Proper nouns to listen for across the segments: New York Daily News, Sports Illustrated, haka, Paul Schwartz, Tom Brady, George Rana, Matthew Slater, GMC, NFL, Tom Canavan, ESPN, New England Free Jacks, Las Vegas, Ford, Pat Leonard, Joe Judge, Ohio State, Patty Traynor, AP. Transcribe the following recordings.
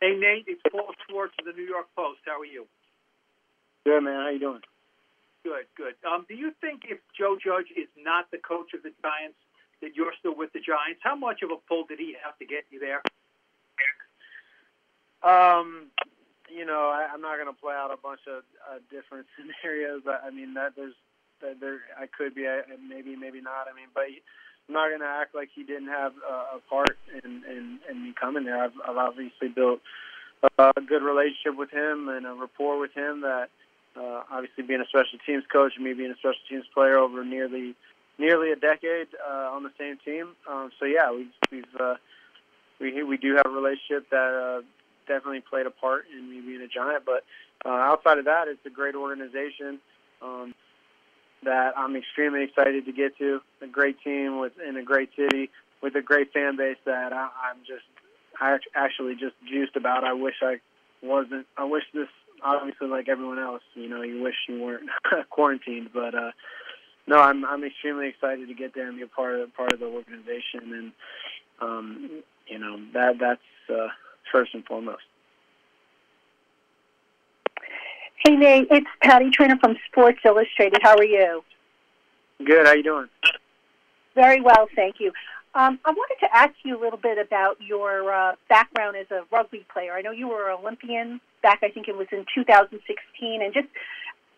Hey, Nate, it's Paul Schwartz of the New York Post. How are you? Good, man. How you doing? Good, good. Do you think if Joe Judge is not the coach of the Giants, that you're still with the Giants? How much of a pull did he have to get you there? You know, I'm not going to play out a bunch of different scenarios. I mean, I could be, maybe not. I mean, but I'm not going to act like he didn't have a part in me coming there. I've obviously built a good relationship with him and a rapport with him that obviously being a special teams coach and me being a special teams player over nearly a decade on the same team. So, yeah, we do have a relationship that definitely played a part in me being a Giant. But outside of that, it's a great organization that I'm extremely excited to get to. A great team in a great city with a great fan base that I'm actually just juiced about. I wish I wasn't. I wish this, obviously, like everyone else, you know, you wish you weren't quarantined. But no, I'm extremely excited to get there and be a part of the organization, and you know, that's first and foremost. Hey, Nate, it's Patty Traynor from Sports Illustrated. How are you? Good. How you doing? Very well, thank you. I wanted to ask you a little bit about your background as a rugby player. I know you were an Olympian back, I think it was in 2016, and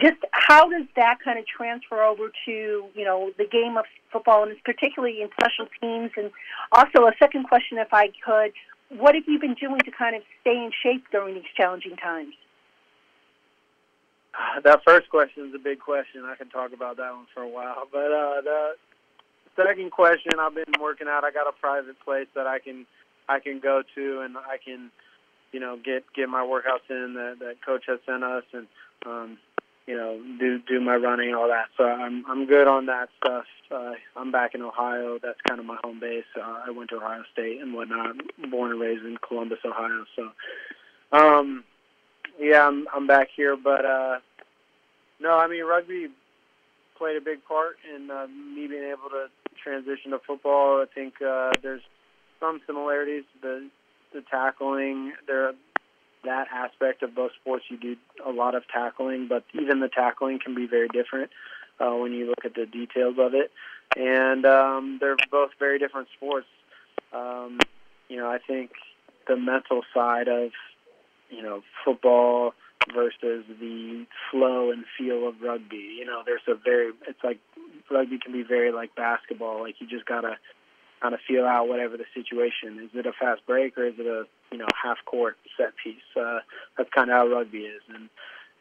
just how does that kind of transfer over to, you know, the game of football, and particularly in special teams? And also a second question, if I could, what have you been doing to kind of stay in shape during these challenging times? That first question is a big question. I can talk about that one for a while. But the second question, I've been working out. I got a private place that I can go to, and I can, you know, get my workouts in that coach has sent us, and you know, do my running, all that. So I'm good on that stuff. I'm back in Ohio. That's kind of my home base. I went to Ohio State and whatnot. Born and raised in Columbus, Ohio. So yeah, I'm back here. But no, I mean, rugby played a big part in me being able to transition to football. I think there's some similarities. The tackling, that aspect of both sports, you do a lot of tackling, but even the tackling can be very different when you look at the details of it. And they're both very different sports. You know, I think the mental side of, you know, football versus the flow and feel of rugby, you know, it's like rugby can be very like basketball. Like, you just got to kind of feel out whatever the situation. Is it a fast break, or is it a, you know, half-court set piece? That's kind of how rugby is. And,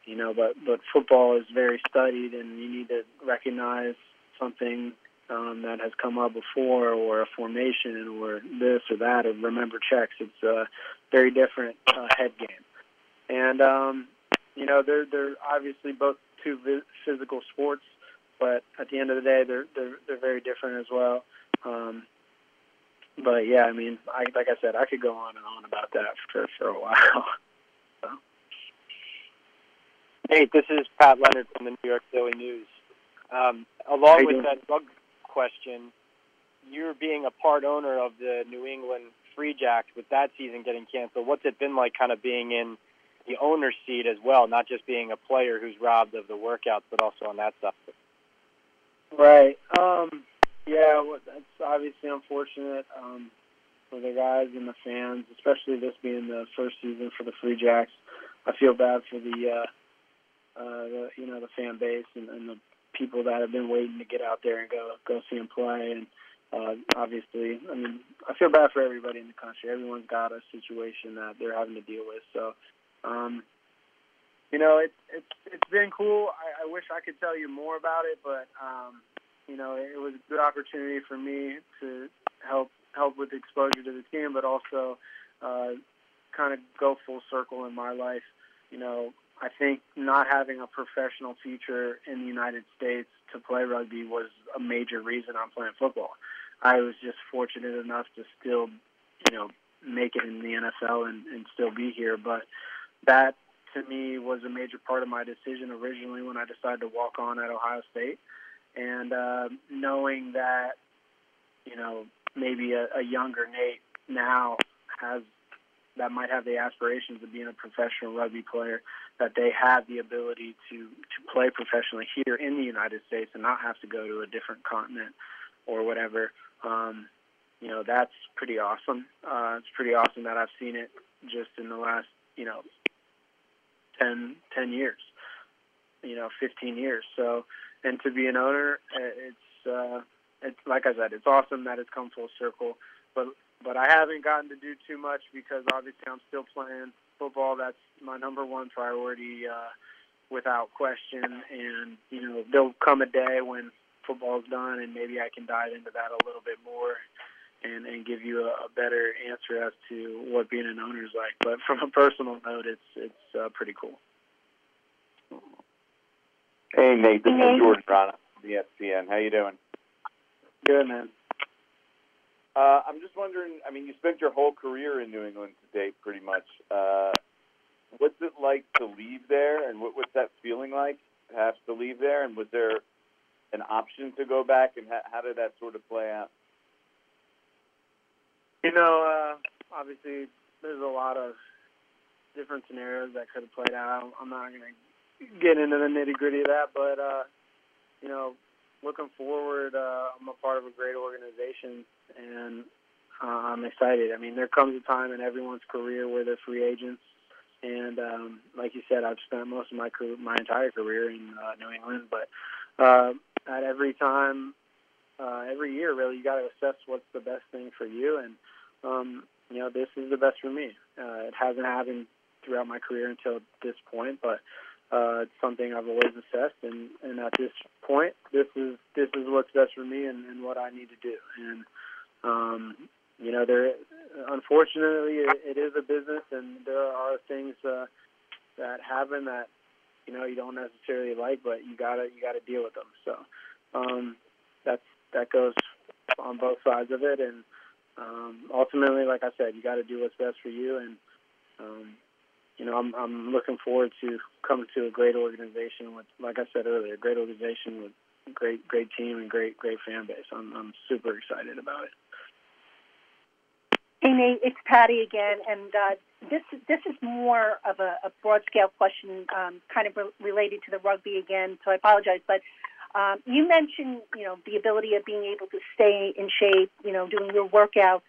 you know, but football is very studied, and you need to recognize something that has come up before, or a formation, or this or that, or remember checks. It's a very different head game. And, you know, they're obviously both two physical sports, but at the end of the day, they're very different as well. But, yeah, I mean, like I said, I could go on and on about that for a while. So. Hey, this is Pat Leonard from the New York Daily News. Along with that rugby question, you're being a part owner of the New England Free Jacks. With that season getting canceled, what's it been like kind of being in the owner's seat as well, not just being a player who's robbed of the workouts, but also on that stuff? Right. Yeah, well, that's obviously unfortunate for the guys and the fans, especially this being the first season for the Free Jacks. I feel bad for the you know, the fan base and the people that have been waiting to get out there and go see them play. And obviously, I mean, I feel bad for everybody in the country. Everyone's got a situation that they're having to deal with. So, you know, it's been cool. I wish I could tell you more about it, but. You know, it was a good opportunity for me to help with the exposure to the team, but also kind of go full circle in my life. You know, I think not having a professional future in the United States to play rugby was a major reason I'm playing football. I was just fortunate enough to still, you know, make it in the NFL and still be here. But that, to me, was a major part of my decision originally when I decided to walk on at Ohio State. And knowing that, you know, maybe a younger Nate now has that might have the aspirations of being a professional rugby player, that they have the ability to play professionally here in the United States and not have to go to a different continent or whatever. You know, that's pretty awesome. It's pretty awesome that I've seen it just in the last, 10 years, 15 years. So, and to be an owner, it's like I said, it's awesome that it's come full circle, but I haven't gotten to do too much because obviously I'm still playing football. That's my number one priority, without question. And, there'll come a day when football's done and maybe I can dive into that a little bit more and give you a better answer as to what being an owner is like. But from a personal note, it's pretty cool. Hey, Nate, this is George Rana from ESPN. How you doing? Good, man. I'm just wondering, you spent your whole career in New England today pretty much. What's it like to leave there, and what's that feeling like to have to leave there? And was there an option to go back, and how did that sort of play out? Obviously, there's a lot of different scenarios that could have played out. I'm not going to get into the nitty-gritty of that, but, looking forward, I'm a part of a great organization, and I'm excited. There comes a time in everyone's career where they're free agents, and like you said, I've spent most of my entire career in New England, but at every time, every year, really, you got to assess what's the best thing for you, and this is the best for me. It hasn't happened throughout my career until this point, but it's something I've always assessed, and at this point, this is what's best for me and what I need to do. And unfortunately, it is a business, and there are things that happen that you don't necessarily like, but you gotta deal with them. So that goes on both sides of it, and. Ultimately, like I said, you got to do what's best for you, and I'm looking forward to coming to a great organization with, like I said earlier, a great organization with a great team and great fan base. I'm super excited about it. Hey Nate, it's Patty again, and this is more of a broad scale question, kind of related to the rugby again. So I apologize, but. You mentioned, the ability of being able to stay in shape, doing your workouts.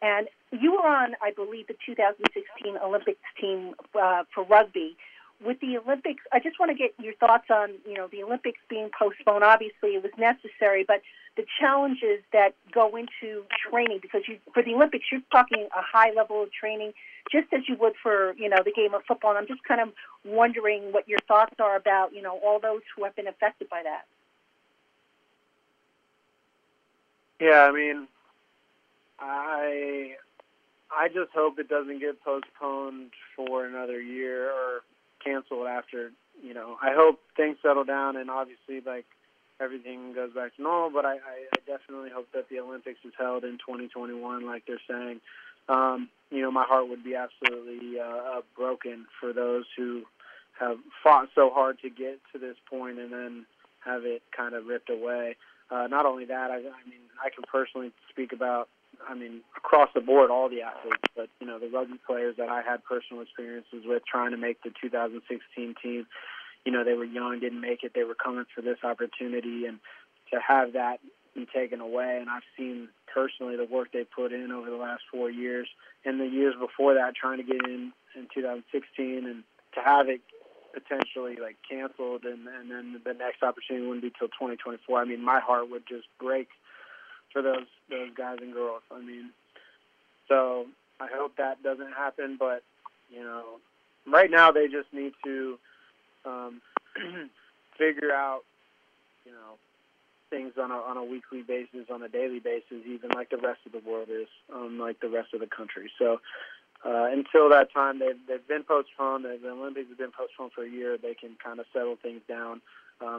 And you were on, I believe, the 2016 Olympics team for rugby. With the Olympics, I just want to get your thoughts on, the Olympics being postponed. Obviously, it was necessary, but the challenges that go into training, because for the Olympics, you're talking a high level of training, just as you would for, the game of football. And I'm just kind of wondering what your thoughts are about, all those who have been affected by that. Yeah, I just hope it doesn't get postponed for another year or canceled after, I hope things settle down and obviously, everything goes back to normal, but I definitely hope that the Olympics is held in 2021 like they're saying. My heart would be absolutely broken for those who have fought so hard to get to this point and then have it kind of ripped away. Not only that, I can personally speak about, across the board, all the athletes, but, the rugby players that I had personal experiences with trying to make the 2016 team, they were young, didn't make it. They were coming for this opportunity, and to have that be taken away. And I've seen personally the work they put in over the last 4 years and the years before that, trying to get in 2016, and to have it potentially canceled and then the next opportunity wouldn't be till 2024. My heart would just break for those guys and girls. So I hope that doesn't happen, but right now they just need to figure out things on a weekly basis, on a daily basis, even like the rest of the world is, like the rest of the country. So until that time, they've been postponed. The Olympics have been postponed for a year. They can kind of settle things down.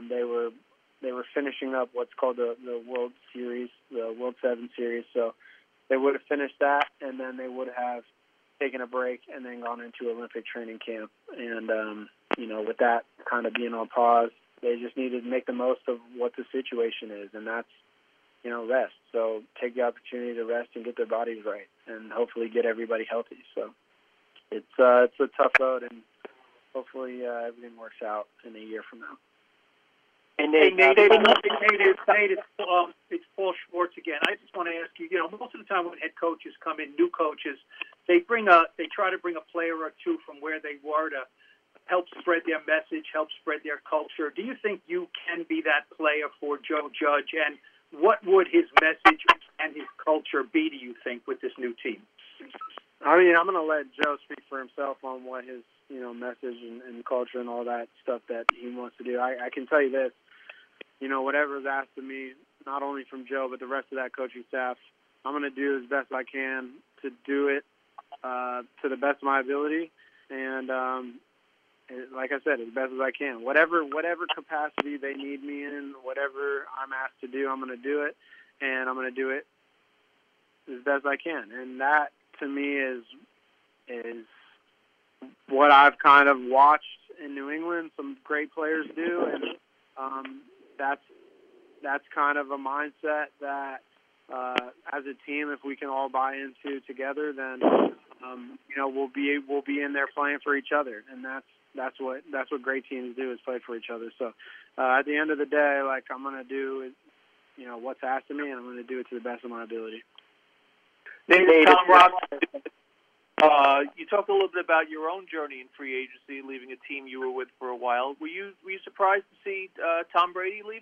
They were finishing up what's called the World Series, the World 7 Series. So they would have finished that, and then they would have taken a break and then gone into Olympic training camp. And, with that kind of being on pause, they just needed to make the most of what the situation is, and that's, rest. So take the opportunity to rest and get their bodies right and hopefully get everybody healthy. So it's a tough road, and hopefully everything works out in a year from now. And it's Paul Schwartz again. I just want to ask you, most of the time when head coaches come in, new coaches, they try to bring a player or two from where they were to help spread their message, help spread their culture. Do you think you can be that player for Joe Judge? And what would his message and his culture be, do you think, with this new team? I mean, I'm going to let Joe speak for himself on what his, message and culture and all that stuff that he wants to do. I can tell you this. Whatever's asked of me, not only from Joe, but the rest of that coaching staff, I'm going to do as best I can to do it to the best of my ability. And, like I said, as best as I can. Whatever capacity they need me in, whatever I'm asked to do, I'm going to do it. And I'm going to do it as best I can. And that, to me, is what I've kind of watched in New England some great players do. And, that's kind of a mindset that as a team, if we can all buy into together, then we'll be in there playing for each other, and that's what great teams do, is play for each other. So at the end of the day, I'm gonna do what's asked of me, and I'm gonna do it to the best of my ability. Nate, Tom Robinson, you talked a little bit about your own journey in free agency, leaving a team you were with for a while. Were you surprised to see Tom Brady leave?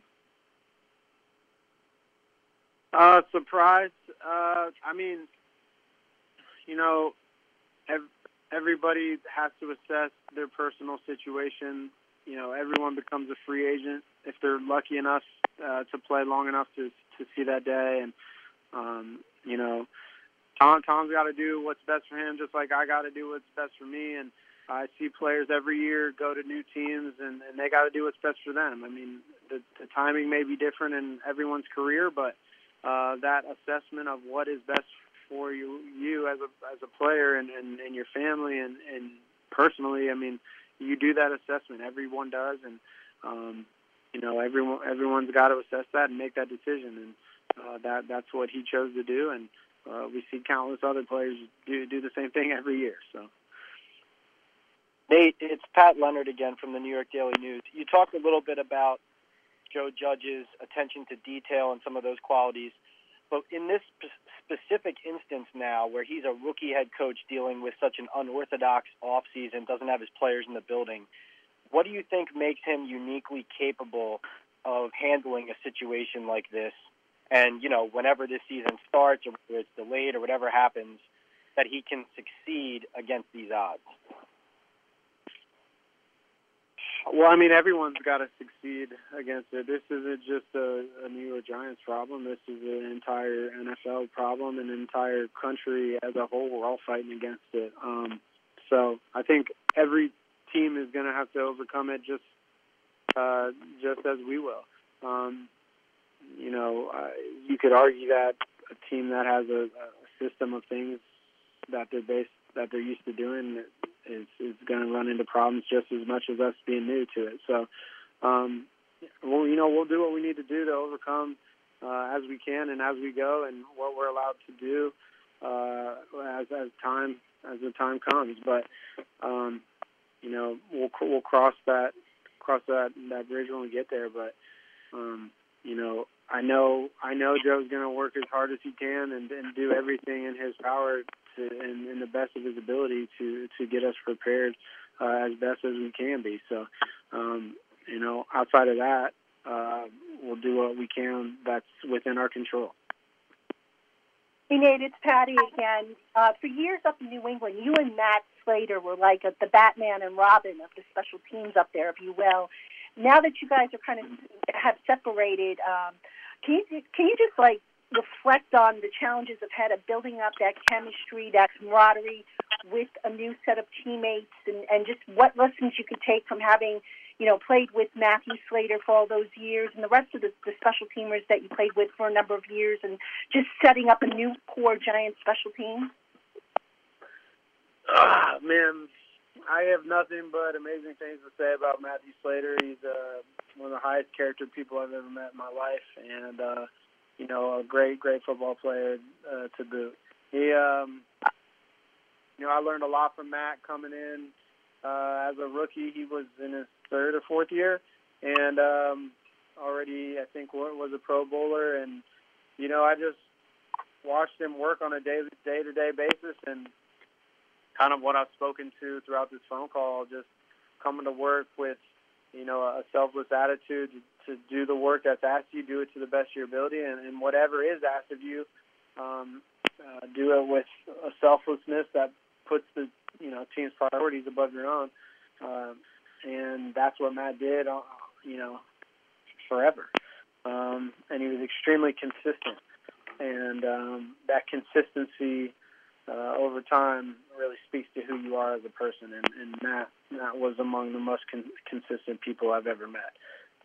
Surprised? I mean, everybody has to assess their personal situation. Everyone becomes a free agent if they're lucky enough to play long enough to see that day. And, Tom's got to do what's best for him, just like I got to do what's best for me. And I see players every year go to new teams, and they got to do what's best for them. I mean, the timing may be different in everyone's career, but that assessment of what is best for you as a player and your family and personally, I mean, you do that assessment. Everyone does, and everyone's got to assess that and make that decision. And that's what he chose to do, and we see countless other players do the same thing every year. So, Nate, it's Pat Leonard again from the New York Daily News. You talked a little bit about Joe Judge's attention to detail and some of those qualities, but in this specific instance now, where he's a rookie head coach dealing with such an unorthodox offseason, doesn't have his players in the building, what do you think makes him uniquely capable of handling a situation like this? And, whenever this season starts or whether it's delayed or whatever happens, that he can succeed against these odds? Well, I mean, everyone's got to succeed against it. This isn't just a New York Giants problem. This is an entire NFL problem, an entire country as a whole. We're all fighting against it. So I think every team is going to have to overcome it just as we will. You could argue that a team that has a system of things that they're used to doing is going to run into problems just as much as us being new to it. So, we'll do what we need to do to overcome as we can and as we go, and what we're allowed to do as the time comes. But we'll cross that bridge when we get there. But I know Joe's going to work as hard as he can and do everything in his power and the best of his ability to get us prepared as best as we can be. So, outside of that, we'll do what we can that's within our control. Hey, Nate, it's Patty again. For years up in New England, you and Matt Slater were like the Batman and Robin of the special teams up there, if you will. Now that you guys are have separated, can you just reflect on the challenges of had of building up that chemistry, that camaraderie with a new set of teammates, and just what lessons you could take from having, played with Matthew Slater for all those years and the rest of the special teamers that you played with for a number of years, and just setting up a new core Giant special team? Man, I have nothing but amazing things to say about Matthew Slater. He's one of the highest character people I've ever met in my life, and a great football player to boot. He I learned a lot from Matt coming in as a rookie. He was in his third or fourth year, and already I think was a Pro Bowler. And I just watched him work on a day-to-day basis, and kind of what I've spoken to throughout this phone call, just coming to work with a selfless attitude to do the work that's asked you, do it to the best of your ability, and whatever is asked of you, do it with a selflessness that puts the team's priorities above your own, and that's what Matt did, forever, and he was extremely consistent, and that consistency over time really speaks to who you are as a person, and Matt was among the most consistent people I've ever met,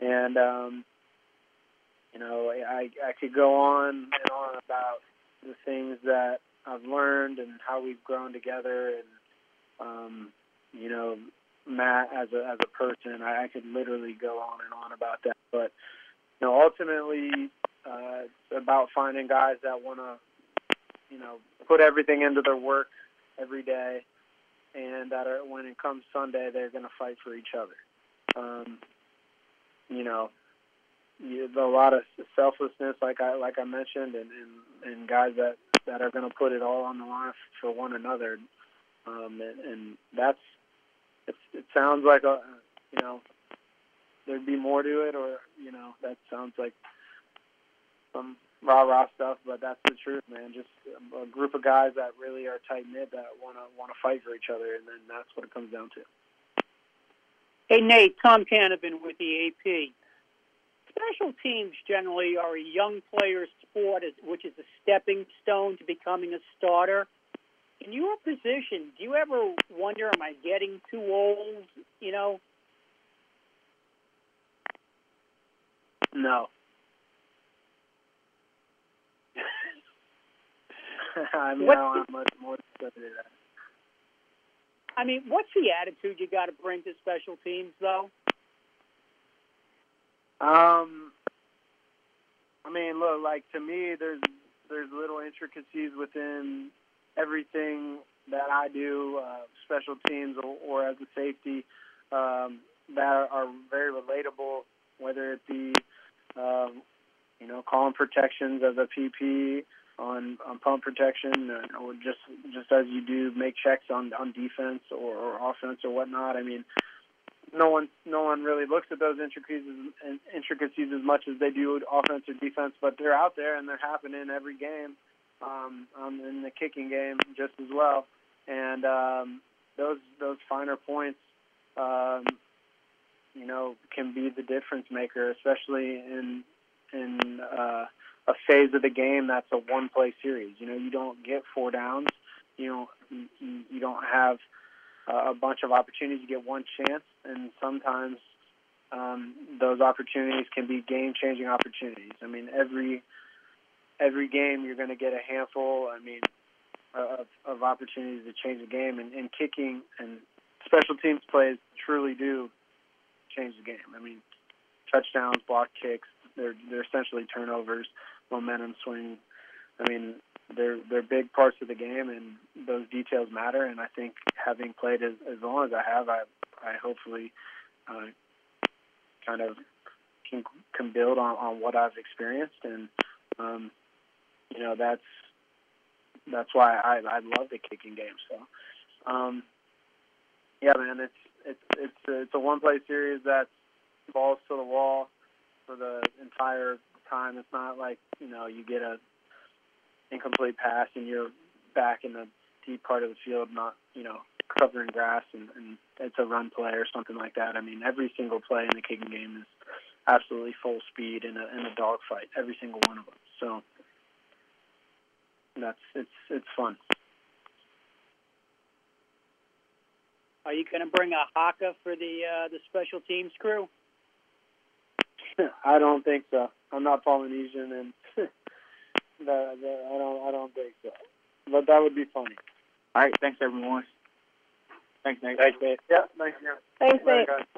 and I could go on and on about the things that I've learned and how we've grown together, and Matt as a person. I could literally go on and on about that, but ultimately it's about finding guys that want to put everything into their work every day, and that are, when it comes Sunday, they're going to fight for each other. A lot of selflessness, like I mentioned, and guys that are going to put it all on the line for one another, and that's. It sounds like there'd be more to it, or that sounds like some rah-rah stuff, but that's the truth, man. Just a group of guys that really are tight-knit, that want to fight for each other, and then that's what it comes down to. Hey, Nate, Tom Canavan with the AP. Special teams generally are a young player's sport, which is a stepping stone to becoming a starter. In your position, do you ever wonder, am I getting too old, No. I'm much more than that. I mean, what's the attitude you got to bring to special teams, though? Look, to me, there's little intricacies within everything that I do, special teams or as a safety, that are very relatable, whether it be, calling protections as a PP on punt protection, or just as you do make checks on defense or offense or whatnot. I mean, no one really looks at those intricacies as much as they do offense or defense, but they're out there and they're happening every game. In the kicking game just as well, and those finer points, can be the difference maker, especially in a phase of the game that's a one-play series. You don't get four downs, you don't have a bunch of opportunities. You get one chance, and sometimes those opportunities can be game-changing opportunities. I mean, every game you're going to get a handful, of opportunities to change the game. And kicking and special teams plays truly do change the game. Touchdowns, block kicks, they're essentially turnovers, momentum swing. They're big parts of the game, and those details matter. And I think having played as long as I have, I hopefully kind of can build on what I've experienced, and that's why I love the kicking game. So, it's a one-play series that's balls to the wall for the entire time. It's not like you get a incomplete pass and you're back in the deep part of the field, not covering grass, and it's a run play or something like that. Every single play in the kicking game is absolutely full speed in a dogfight, every single one of them. So it's fun. Are you going to bring a haka for the special teams crew? I don't think so. I'm not Polynesian, and I don't think so. But that would be funny. All right, thanks everyone. Thanks, Nate. Thanks, Nate. Yeah, thanks, Nate. Thanks, Nate.